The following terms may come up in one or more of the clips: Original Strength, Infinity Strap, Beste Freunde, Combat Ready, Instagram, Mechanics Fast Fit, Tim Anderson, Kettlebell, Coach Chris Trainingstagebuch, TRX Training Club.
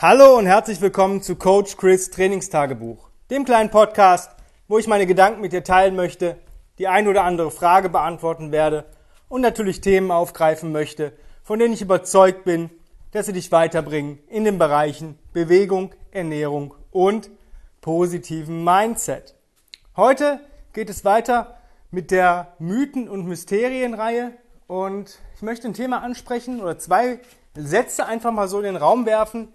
Hallo und herzlich willkommen zu Coach Chris Trainingstagebuch, dem kleinen Podcast, wo ich meine Gedanken mit dir teilen möchte, die ein oder andere Frage beantworten werde und natürlich Themen aufgreifen möchte, von denen ich überzeugt bin, dass sie dich weiterbringen in den Bereichen Bewegung, Ernährung und positiven Mindset. Heute geht es weiter mit der Mythen- und Mysterienreihe und ich möchte ein Thema ansprechen oder zwei Sätze einfach mal so in den Raum werfen.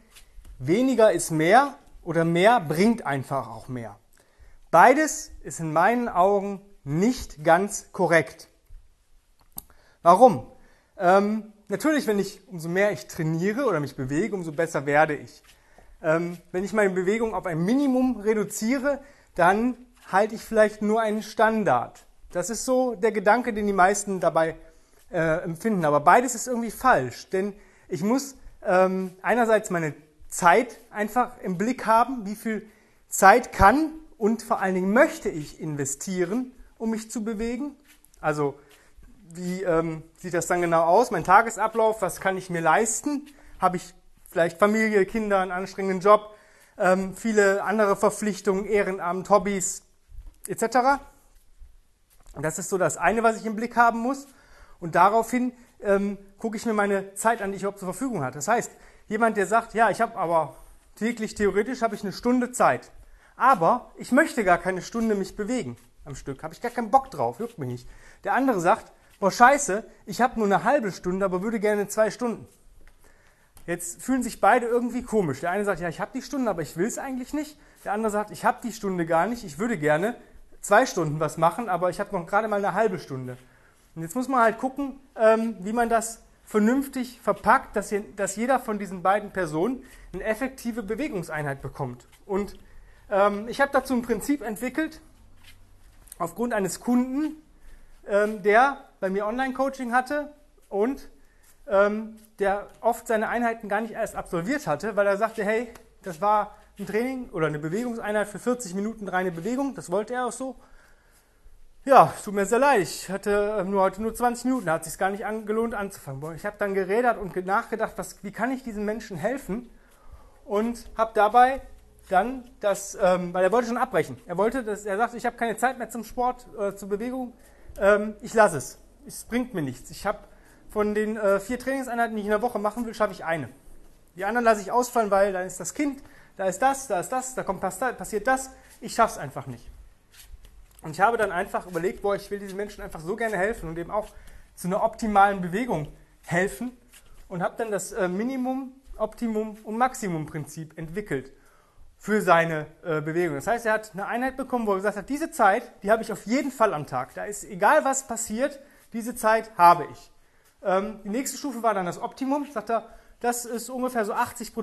Weniger ist mehr oder mehr bringt einfach auch mehr. Beides ist in meinen Augen nicht ganz korrekt. Warum? Natürlich, umso mehr ich trainiere oder mich bewege, umso besser werde ich. Wenn ich meine Bewegung auf ein Minimum reduziere, dann halte ich vielleicht nur einen Standard. Das ist so der Gedanke, den die meisten dabei empfinden. Aber beides ist irgendwie falsch, denn ich muss einerseits meine Zeit einfach im Blick haben, wie viel Zeit kann und vor allen Dingen möchte ich investieren, um mich zu bewegen. Also wie sieht das dann genau aus? Mein Tagesablauf, was kann ich mir leisten? Habe ich vielleicht Familie, Kinder, einen anstrengenden Job, viele andere Verpflichtungen, Ehrenamt, Hobbys etc. Das ist so das eine, was ich im Blick haben muss. Und daraufhin gucke ich mir meine Zeit an, die ich überhaupt zur Verfügung habe. Das heißt, jemand, der sagt, ja, ich habe aber täglich, theoretisch habe ich eine Stunde Zeit, aber ich möchte gar keine Stunde mich bewegen am Stück, habe ich gar keinen Bock drauf, juckt mich nicht. Der andere sagt, boah, scheiße, ich habe nur eine halbe Stunde, aber würde gerne 2 Stunden. Jetzt fühlen sich beide irgendwie komisch. Der eine sagt, ja, ich habe die Stunde, aber ich will es eigentlich nicht. Der andere sagt, ich habe die Stunde gar nicht, ich würde gerne 2 Stunden was machen, aber ich habe noch gerade mal eine halbe Stunde. Und jetzt muss man halt gucken, wie man das vernünftig verpackt, dass jeder von diesen beiden Personen eine effektive Bewegungseinheit bekommt. Und ich habe dazu ein Prinzip entwickelt, aufgrund eines Kunden, der bei mir Online-Coaching hatte und der oft seine Einheiten gar nicht erst absolviert hatte, weil er sagte, hey, das war ein Training oder eine Bewegungseinheit für 40 Minuten reine Bewegung, das wollte er auch so. Ja, tut mir sehr leid, ich hatte heute nur 20 Minuten, da hat es sich gar nicht gelohnt anzufangen. Ich habe dann gerädert und nachgedacht, wie kann ich diesen Menschen helfen und habe dabei dann das, weil er wollte schon abbrechen. Er sagt, ich habe keine Zeit mehr zum Sport, zur Bewegung, ich lasse es. Es bringt mir nichts. Ich habe von den 4 Trainingseinheiten, die ich in der Woche machen will, schaffe ich eine. Die anderen lasse ich ausfallen, weil dann ist das Kind, da ist das, da kommt passiert das, ich schaffe es einfach nicht. Und ich habe dann einfach überlegt, ich will diesen Menschen einfach so gerne helfen und eben auch zu einer optimalen Bewegung helfen und habe dann das Minimum, Optimum und Maximum-Prinzip entwickelt für seine Bewegung. Das heißt, er hat eine Einheit bekommen, wo er gesagt hat, diese Zeit, die habe ich auf jeden Fall am Tag. Da ist egal, was passiert, diese Zeit habe ich. Die nächste Stufe war dann das Optimum. Sagt er, das ist ungefähr so 80%,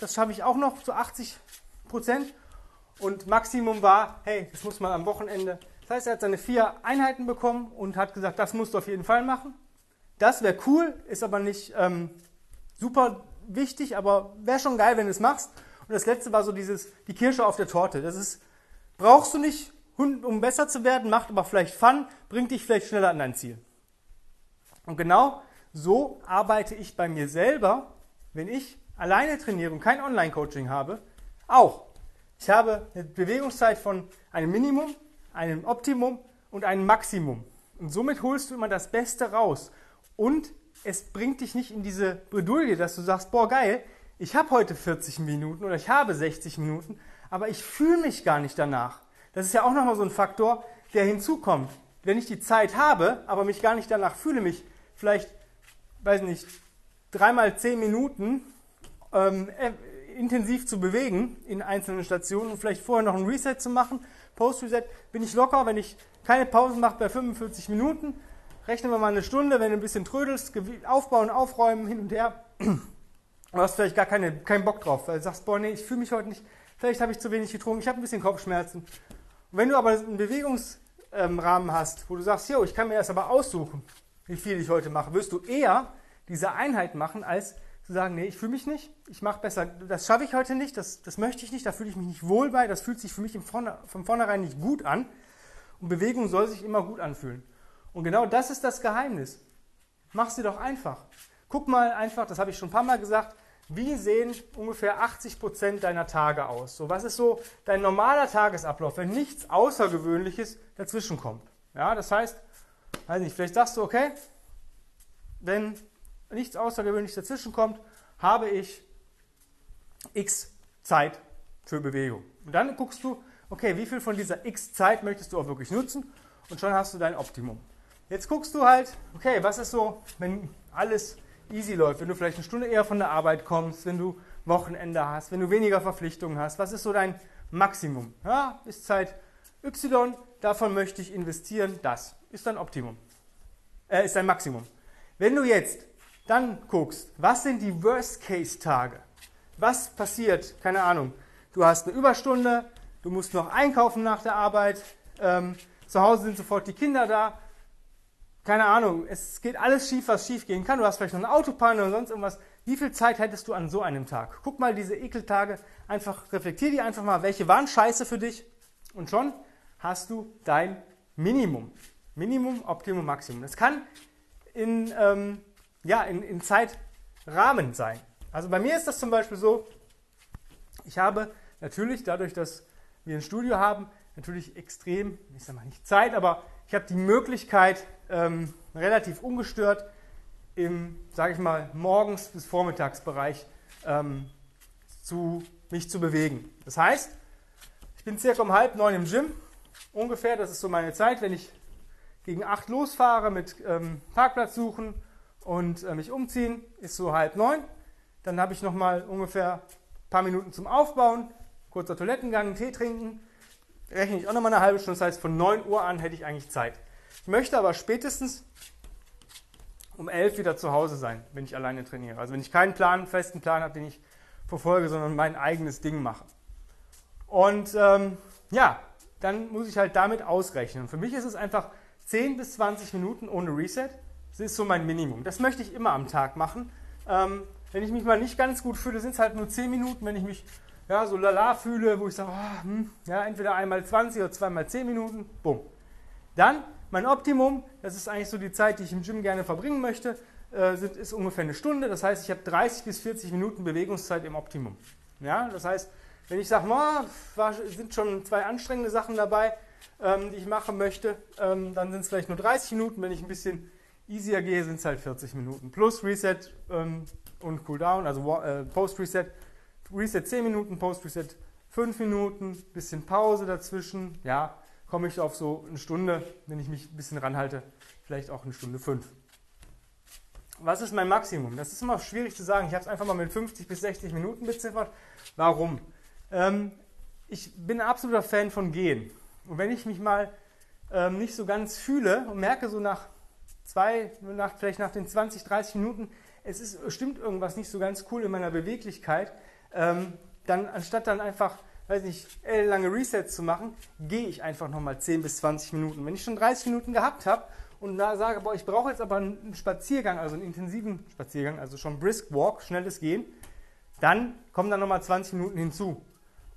das schaffe ich auch noch zu 80%. Und Maximum war, hey, das muss man am Wochenende. Das heißt, er hat seine 4 Einheiten bekommen und hat gesagt, das musst du auf jeden Fall machen. Das wäre cool, ist aber nicht super wichtig, aber wäre schon geil, wenn du es machst. Und das letzte war so die Kirsche auf der Torte. Das ist, brauchst du nicht, um besser zu werden, macht aber vielleicht Fun, bringt dich vielleicht schneller an dein Ziel. Und genau so arbeite ich bei mir selber, wenn ich alleine trainiere und kein Online-Coaching habe, auch. Ich habe eine Bewegungszeit von einem Minimum, einem Optimum und einem Maximum. Und somit holst du immer das Beste raus. Und es bringt dich nicht in diese Bredouille, dass du sagst, boah geil, ich habe heute 40 Minuten oder ich habe 60 Minuten, aber ich fühle mich gar nicht danach. Das ist ja auch nochmal so ein Faktor, der hinzukommt. Wenn ich die Zeit habe, aber mich gar nicht danach fühle, mich vielleicht, 3 mal 10 Minuten intensiv zu bewegen in einzelnen Stationen und vielleicht vorher noch ein Reset zu machen. Post-Reset bin ich locker, wenn ich keine Pausen mache bei 45 Minuten. Rechnen wir mal eine Stunde, wenn du ein bisschen trödelst, aufbauen, aufräumen, hin und her. Du hast vielleicht gar keinen Bock drauf, weil du sagst, boah, nee, ich fühle mich heute nicht, vielleicht habe ich zu wenig getrunken, ich habe ein bisschen Kopfschmerzen. Und wenn du aber einen Bewegungsrahmen hast, wo du sagst, yo, ich kann mir das aber aussuchen, wie viel ich heute mache, wirst du eher diese Einheit machen, als zu sagen, nee, ich fühle mich nicht, ich mache besser, das schaffe ich heute nicht, das möchte ich nicht, da fühle ich mich nicht wohl bei, das fühlt sich für mich von vornherein nicht gut an und Bewegung soll sich immer gut anfühlen. Und genau das ist das Geheimnis. Mach's dir doch einfach. Guck mal einfach, das habe ich schon ein paar Mal gesagt, Wie sehen ungefähr 80% deiner Tage aus? So, was ist so dein normaler Tagesablauf, wenn nichts Außergewöhnliches dazwischen kommt? Ja, das heißt, weiß nicht, vielleicht sagst du, okay, wenn nichts Außergewöhnliches dazwischen kommt, habe ich x Zeit für Bewegung. Und dann guckst du, okay, wie viel von dieser x Zeit möchtest du auch wirklich nutzen? Und schon hast du dein Optimum. Jetzt guckst du halt, okay, was ist so, wenn alles easy läuft, wenn du vielleicht eine Stunde eher von der Arbeit kommst, wenn du Wochenende hast, wenn du weniger Verpflichtungen hast, was ist so dein Maximum? Ja, ist Zeit Y, davon möchte ich investieren, das ist dein Optimum, ist dein Maximum. Wenn du jetzt dann guckst, was sind die Worst-Case-Tage? Was passiert? Keine Ahnung, du hast eine Überstunde, du musst noch einkaufen nach der Arbeit, zu Hause sind sofort die Kinder da, keine Ahnung, es geht alles schief, was schief gehen kann. Du hast vielleicht noch eine Autopanne oder sonst irgendwas. Wie viel Zeit hättest du an so einem Tag? Guck mal diese Ekeltage, einfach reflektier die einfach mal, welche waren scheiße für dich? Und schon hast du dein Minimum. Minimum, Optimum, Maximum. Das kann in Zeitrahmen sein. Also bei mir ist das zum Beispiel so, ich habe natürlich, dadurch, dass wir ein Studio haben, natürlich extrem, ich sage mal nicht Zeit, aber ich habe die Möglichkeit, relativ ungestört im, sage ich mal, morgens- bis vormittagsbereich mich zu bewegen. Das heißt, ich bin circa um 8:30 im Gym, ungefähr, das ist so meine Zeit, wenn ich gegen 8 losfahre mit Parkplatz suchen und mich umziehen, ist so 8:30. Dann habe ich nochmal ungefähr ein paar Minuten zum Aufbauen, kurzer Toilettengang, Tee trinken, rechne ich auch nochmal eine halbe Stunde, das heißt von 9 Uhr an hätte ich eigentlich Zeit. Ich möchte aber spätestens um 11 wieder zu Hause sein, wenn ich alleine trainiere. Also wenn ich keinen festen Plan habe, den ich verfolge, sondern mein eigenes Ding mache. Und dann muss ich halt damit ausrechnen. Für mich ist es einfach 10 bis 20 Minuten ohne Reset. Das ist so mein Minimum. Das möchte ich immer am Tag machen. Wenn ich mich mal nicht ganz gut fühle, sind es halt nur 10 Minuten. Wenn ich mich so lala fühle, wo ich sage, entweder einmal 20 oder zweimal 10 Minuten, bumm. Dann mein Optimum, das ist eigentlich so die Zeit, die ich im Gym gerne verbringen möchte, ist ungefähr eine Stunde. Das heißt, ich habe 30 bis 40 Minuten Bewegungszeit im Optimum. Ja, das heißt, wenn ich sage, sind schon 2 anstrengende Sachen dabei, die ich machen möchte, dann sind es vielleicht nur 30 Minuten. Wenn ich ein bisschen easier gehe, sind es halt 40 Minuten. Plus Reset und Cooldown, also Post-Reset. Reset 10 Minuten, Post-Reset 5 Minuten, bisschen Pause dazwischen, ja. Komme ich auf so eine Stunde, wenn ich mich ein bisschen ranhalte, vielleicht auch eine Stunde 5. Was ist mein Maximum? Das ist immer schwierig zu sagen. Ich habe es einfach mal mit 50 bis 60 Minuten beziffert. Warum? Ich bin ein absoluter Fan von Gehen. Und wenn ich mich mal nicht so ganz fühle und merke so vielleicht nach den 20, 30 Minuten, stimmt irgendwas nicht so ganz cool in meiner Beweglichkeit, dann anstatt dann einfach lange Resets zu machen, gehe ich einfach nochmal 10 bis 20 Minuten. Wenn ich schon 30 Minuten gehabt habe und da sage, ich brauche jetzt aber einen Spaziergang, also einen intensiven Spaziergang, also schon Brisk Walk, schnelles Gehen, dann kommen dann nochmal 20 Minuten hinzu.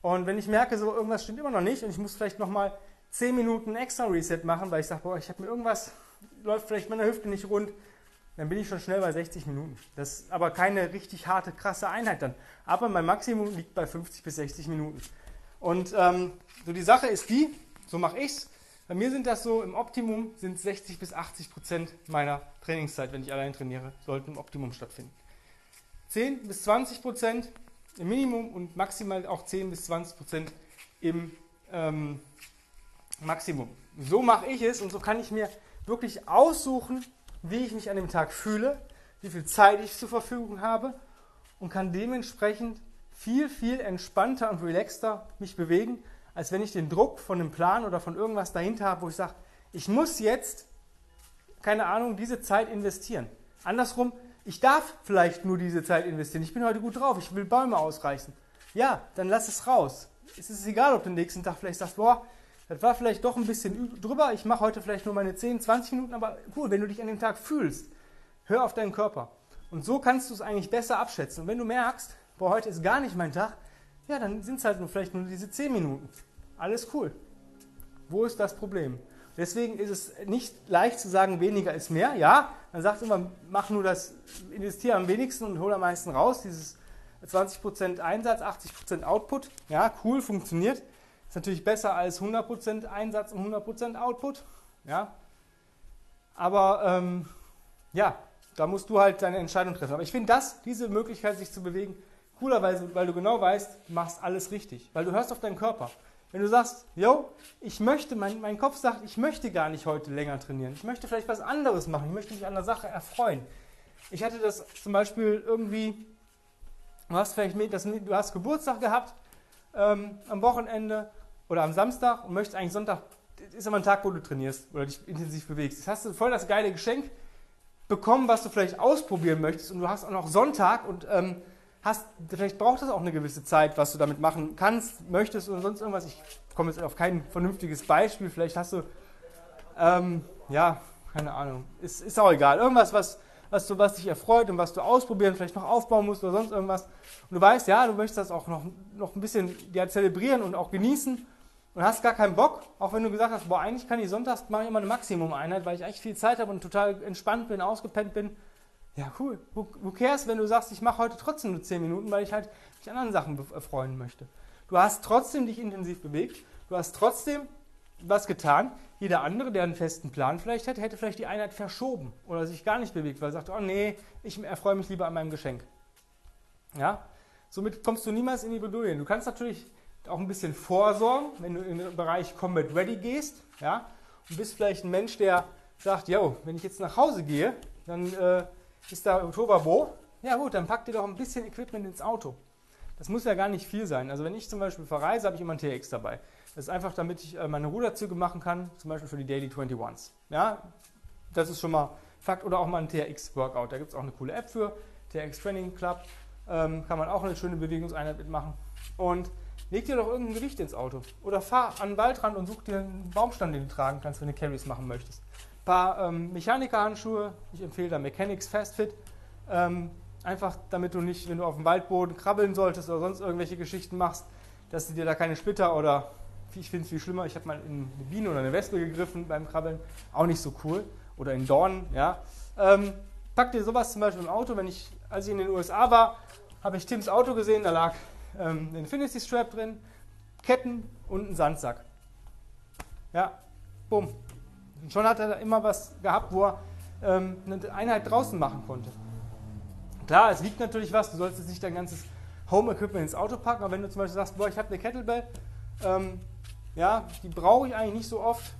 Und wenn ich merke, so irgendwas stimmt immer noch nicht und ich muss vielleicht nochmal 10 Minuten extra Reset machen, weil ich sage, ich habe mir irgendwas, läuft vielleicht meine Hüfte nicht rund, dann bin ich schon schnell bei 60 Minuten. Das ist aber keine richtig harte, krasse Einheit dann. Aber mein Maximum liegt bei 50 bis 60 Minuten. Und so die Sache ist die, so mache ich es, bei mir sind das so, im Optimum sind 60 bis 80% meiner Trainingszeit, wenn ich allein trainiere, sollten im Optimum stattfinden. 10 bis 20% im Minimum und maximal auch 10 bis 20% im Maximum. So mache ich es und so kann ich mir wirklich aussuchen, wie ich mich an dem Tag fühle, wie viel Zeit ich zur Verfügung habe und kann dementsprechend viel, viel entspannter und relaxter mich bewegen, als wenn ich den Druck von einem Plan oder von irgendwas dahinter habe, wo ich sage, ich muss jetzt, keine Ahnung, diese Zeit investieren. Andersrum, ich darf vielleicht nur diese Zeit investieren. Ich bin heute gut drauf, ich will Bäume ausreißen. Ja, dann lass es raus. Es ist egal, ob du den nächsten Tag vielleicht sagst, das war vielleicht doch ein bisschen drüber, ich mache heute vielleicht nur meine 10, 20 Minuten, aber cool, wenn du dich an dem Tag fühlst, hör auf deinen Körper. Und so kannst du es eigentlich besser abschätzen. Und wenn du merkst, heute ist gar nicht mein Tag, ja, dann sind es halt nur diese 10 Minuten. Alles cool. Wo ist das Problem? Deswegen ist es nicht leicht zu sagen, weniger ist mehr. Ja, man sagt immer, investiere am wenigsten und hol am meisten raus. Dieses 20% Einsatz, 80% Output. Ja, cool, funktioniert. Ist natürlich besser als 100% Einsatz und 100% Output. Ja, aber ja, da musst du halt deine Entscheidung treffen. Aber ich finde diese Möglichkeit, sich zu bewegen, cooler, weil du genau weißt, du machst alles richtig. Weil du hörst auf deinen Körper. Wenn du sagst, yo, ich möchte, mein Kopf sagt, ich möchte gar nicht heute länger trainieren. Ich möchte vielleicht was anderes machen. Ich möchte mich an der Sache erfreuen. Ich hatte das zum Beispiel irgendwie, du hast Geburtstag gehabt am Wochenende oder am Samstag und möchtest eigentlich Sonntag, ist immer ein Tag, wo du trainierst oder dich intensiv bewegst. Jetzt hast du voll das geile Geschenk bekommen, was du vielleicht ausprobieren möchtest, und du hast auch noch Sonntag und vielleicht braucht das auch eine gewisse Zeit, was du damit machen kannst, möchtest oder sonst irgendwas. Ich komme jetzt auf kein vernünftiges Beispiel. Vielleicht hast du, ja, keine Ahnung, ist auch egal. Irgendwas, was dich erfreut und was du ausprobieren, vielleicht noch aufbauen musst oder sonst irgendwas. Und du weißt, ja, du möchtest das auch noch ein bisschen zelebrieren und auch genießen und hast gar keinen Bock, auch wenn du gesagt hast, boah, eigentlich kann ich sonntags mache ich immer eine Maximum-Einheit, weil ich eigentlich viel Zeit habe und total entspannt bin, ausgepennt bin. Ja, cool. Who cares, wenn du sagst, ich mache heute trotzdem nur 10 Minuten, weil ich halt mich anderen Sachen erfreuen möchte. Du hast trotzdem dich intensiv bewegt, du hast trotzdem was getan. Jeder andere, der einen festen Plan vielleicht hätte, hätte vielleicht die Einheit verschoben oder sich gar nicht bewegt, weil er sagt, oh nee, ich erfreue mich lieber an meinem Geschenk. Ja? Somit kommst du niemals in die Bedulden. Du kannst natürlich auch ein bisschen vorsorgen, wenn du in den Bereich Combat Ready gehst, ja? Und bist vielleicht ein Mensch, der sagt, yo, wenn ich jetzt nach Hause gehe, dann ist da Oktoberbo. Ja gut, dann pack dir doch ein bisschen Equipment ins Auto. Das muss ja gar nicht viel sein. Also wenn ich zum Beispiel verreise, habe ich immer einen TRX dabei. Das ist einfach, damit ich meine Ruderzüge machen kann, zum Beispiel für die Daily 21s. Ja, das ist schon mal Fakt. Oder auch mal ein TRX-Workout. Da gibt es auch eine coole App für, TRX Training Club. Kann man auch eine schöne Bewegungseinheit mitmachen. Und leg dir doch irgendein Gewicht ins Auto. Oder fahr an den Waldrand und such dir einen Baumstamm, den du tragen kannst, wenn du Carries machen möchtest. Ein paar Mechanikerhandschuhe. Ich empfehle da Mechanics Fast Fit. Einfach, damit du nicht, wenn du auf dem Waldboden krabbeln solltest oder sonst irgendwelche Geschichten machst, dass du dir da keine Splitter oder, ich finde es viel schlimmer, ich habe mal in eine Biene oder eine Wespe gegriffen beim Krabbeln, auch nicht so cool, oder in Dornen, ja. Pack dir sowas zum Beispiel im Auto. Als ich in den USA war, habe ich Tims Auto gesehen, da lag ein Infinity Strap drin, Ketten und ein Sandsack. Ja, bumm. Und schon hat er da immer was gehabt, wo er eine Einheit draußen machen konnte. Klar, es liegt natürlich was, du sollst jetzt nicht dein ganzes Home-Equipment ins Auto packen, aber wenn du zum Beispiel sagst, boah, ich habe eine Kettlebell, ja, die brauche ich eigentlich nicht so oft,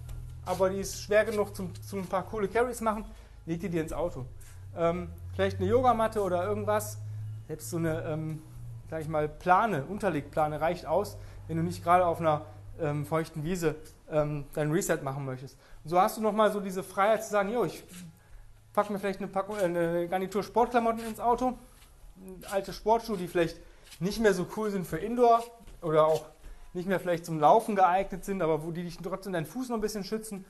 aber die ist schwer genug zum ein paar coole Carries machen, leg die dir ins Auto. Vielleicht eine Yogamatte oder irgendwas, selbst so eine, sag ich mal, Plane, Unterlegplane reicht aus, wenn du nicht gerade auf einer feuchten Wiese dein Reset machen möchtest. Und so hast du nochmal so diese Freiheit zu sagen, jo, ich pack mir vielleicht eine Garnitur Sportklamotten ins Auto, alte Sportschuhe, die vielleicht nicht mehr so cool sind für Indoor oder auch nicht mehr vielleicht zum Laufen geeignet sind, aber wo die dich trotzdem deinen Fuß noch ein bisschen schützen,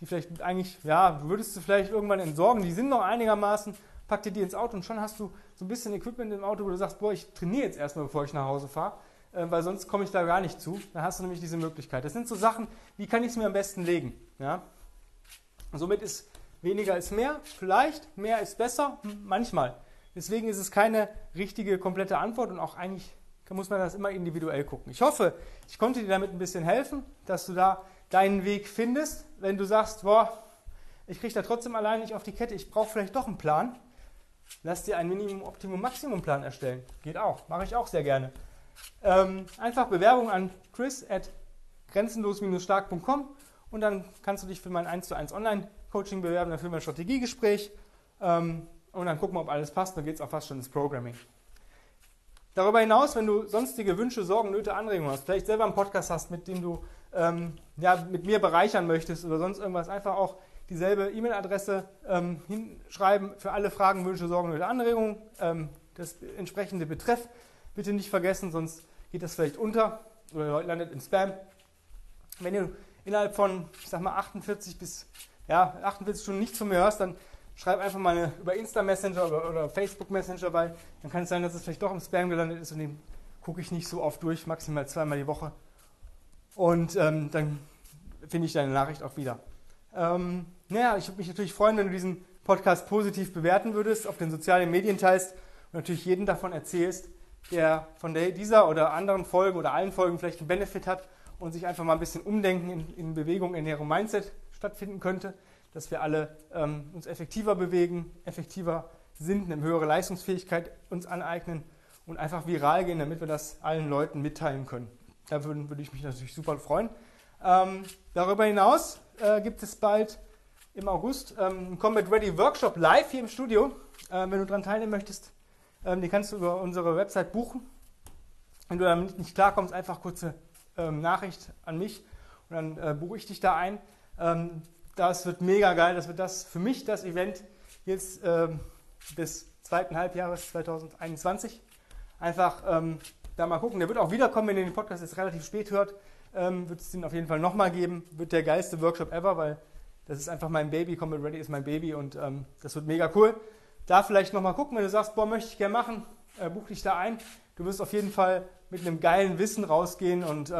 die vielleicht eigentlich, ja, würdest du vielleicht irgendwann entsorgen, die sind noch einigermaßen, pack dir die ins Auto und schon hast du so ein bisschen Equipment im Auto, wo du sagst, boah, ich trainiere jetzt erstmal, bevor ich nach Hause fahre, weil sonst komme ich da gar nicht zu. Dann hast du nämlich diese Möglichkeit. Das sind so Sachen, wie kann ich es mir am besten legen? Ja? Und somit ist weniger ist mehr, vielleicht mehr ist besser, manchmal. Deswegen ist es keine richtige, komplette Antwort und auch eigentlich muss man das immer individuell gucken. Ich hoffe, ich konnte dir damit ein bisschen helfen, dass du da deinen Weg findest. Wenn du sagst, boah, ich kriege da trotzdem allein nicht auf die Kette, ich brauche vielleicht doch einen Plan, lass dir einen Minimum-Optimum-Maximum-Plan erstellen. Geht auch, mache ich auch sehr gerne. Einfach Bewerbung an chris@grenzenlos-stark.com und dann kannst du dich für mein 1:1 Online-Coaching bewerben, dann führen wir ein Strategiegespräch und dann gucken wir, ob alles passt. Dann geht es auch fast schon ins Programming. Darüber hinaus, wenn du sonstige Wünsche, Sorgen, Nöte, Anregungen hast, vielleicht selber einen Podcast hast, mit dem du ja, mit mir bereichern möchtest oder sonst irgendwas, einfach auch dieselbe E-Mail-Adresse hinschreiben für alle Fragen, Wünsche, Sorgen, Nöte, Anregungen. Das entsprechende Betreff bitte nicht vergessen, sonst geht das vielleicht unter oder landet im Spam. Wenn du innerhalb von, ich sag mal, 48 Stunden nichts von mir hörst, dann schreib einfach mal über Insta-Messenger oder Facebook-Messenger, weil dann kann es sein, dass es vielleicht doch im Spam gelandet ist und den gucke ich nicht so oft durch, maximal 2-mal die Woche. Und dann finde ich deine Nachricht auch wieder. Naja, ich würde mich natürlich freuen, wenn du diesen Podcast positiv bewerten würdest, auf den sozialen Medien teilst und natürlich jedem davon erzählst, der von dieser oder anderen Folge oder allen Folgen vielleicht einen Benefit hat und sich einfach mal ein bisschen Umdenken in Bewegung, in ihrem Mindset stattfinden könnte, dass wir alle uns effektiver bewegen, effektiver sind, eine höhere Leistungsfähigkeit uns aneignen und einfach viral gehen, damit wir das allen Leuten mitteilen können. Da würde ich mich natürlich super freuen. Darüber hinaus gibt es bald im August einen Combat Ready Workshop live hier im Studio. Wenn du daran teilnehmen möchtest, die kannst du über unsere Website buchen. Wenn du damit nicht klarkommst, einfach kurze Nachricht an mich und dann buche ich dich da ein. Das wird mega geil. Das wird für mich das Event jetzt des zweiten Halbjahres 2021. Einfach da mal gucken. Der wird auch wiederkommen, wenn ihr den Podcast jetzt relativ spät hört. Wird es den auf jeden Fall nochmal geben. Wird der geilste Workshop ever, weil das ist einfach mein Baby. Combat Ready ist mein Baby und das wird mega cool. Da vielleicht nochmal gucken, wenn du sagst, boah, möchte ich gerne machen, buch dich da ein. Du wirst auf jeden Fall mit einem geilen Wissen rausgehen und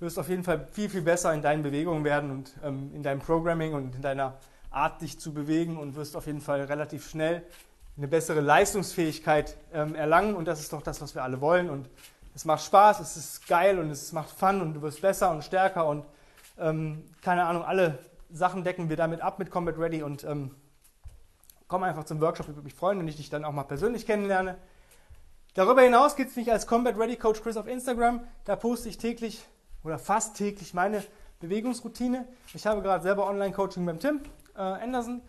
wirst auf jeden Fall viel, viel besser in deinen Bewegungen werden und in deinem Programming und in deiner Art, dich zu bewegen, und wirst auf jeden Fall relativ schnell eine bessere Leistungsfähigkeit erlangen, und das ist doch das, was wir alle wollen, und es macht Spaß, es ist geil und es macht Fun und du wirst besser und stärker und keine Ahnung, alle Sachen decken wir damit ab mit Combat Ready, und komm einfach zum Workshop, ich würde mich freuen, wenn ich dich dann auch mal persönlich kennenlerne. Darüber hinaus gibt es mich als Combat Ready Coach Chris auf Instagram, da poste ich täglich oder fast täglich meine Bewegungsroutine. Ich habe gerade selber Online-Coaching beim Tim Anderson,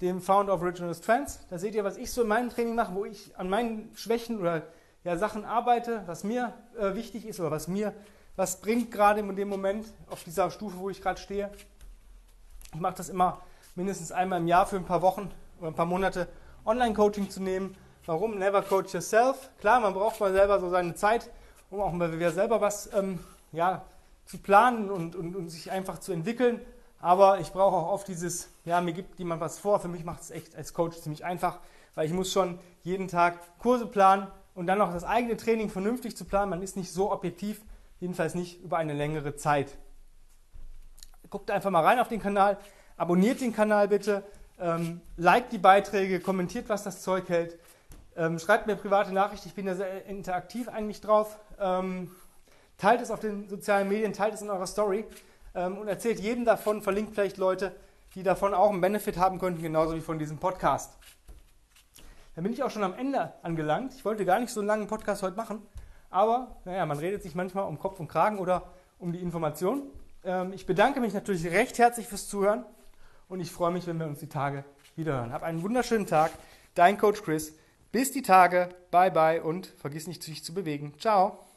dem Founder of Original Strength. Da seht ihr, was ich so in meinem Training mache, wo ich an meinen Schwächen oder ja, Sachen arbeite, was mir wichtig ist oder was mir was bringt gerade in dem Moment auf dieser Stufe, wo ich gerade stehe. Ich mache das immer mindestens einmal im Jahr für ein paar Wochen oder ein paar Monate, Online-Coaching zu nehmen. Warum? Never coach yourself. Klar, man braucht mal selber so seine Zeit, um auch mal selber was zu planen und sich einfach zu entwickeln. Aber ich brauche auch oft dieses, ja, mir gibt jemand was vor. Für mich macht es echt als Coach ziemlich einfach, weil ich muss schon jeden Tag Kurse planen und dann noch das eigene Training vernünftig zu planen. Man ist nicht so objektiv, jedenfalls nicht über eine längere Zeit. Guckt einfach mal rein auf den Kanal, abonniert den Kanal bitte, liked die Beiträge, kommentiert, was das Zeug hält, schreibt mir private Nachricht, ich bin da sehr interaktiv eigentlich drauf, teilt es auf den sozialen Medien, teilt es in eurer Story. Und erzählt jedem davon, verlinkt vielleicht Leute, die davon auch einen Benefit haben könnten, genauso wie von diesem Podcast. Dann bin ich auch schon am Ende angelangt. Ich wollte gar nicht so einen langen Podcast heute machen, aber naja, man redet sich manchmal um Kopf und Kragen oder um die Information. Ich bedanke mich natürlich recht herzlich fürs Zuhören und ich freue mich, wenn wir uns die Tage wiederhören. Hab einen wunderschönen Tag, dein Coach Chris. Bis die Tage, bye bye und vergiss nicht, dich zu bewegen. Ciao.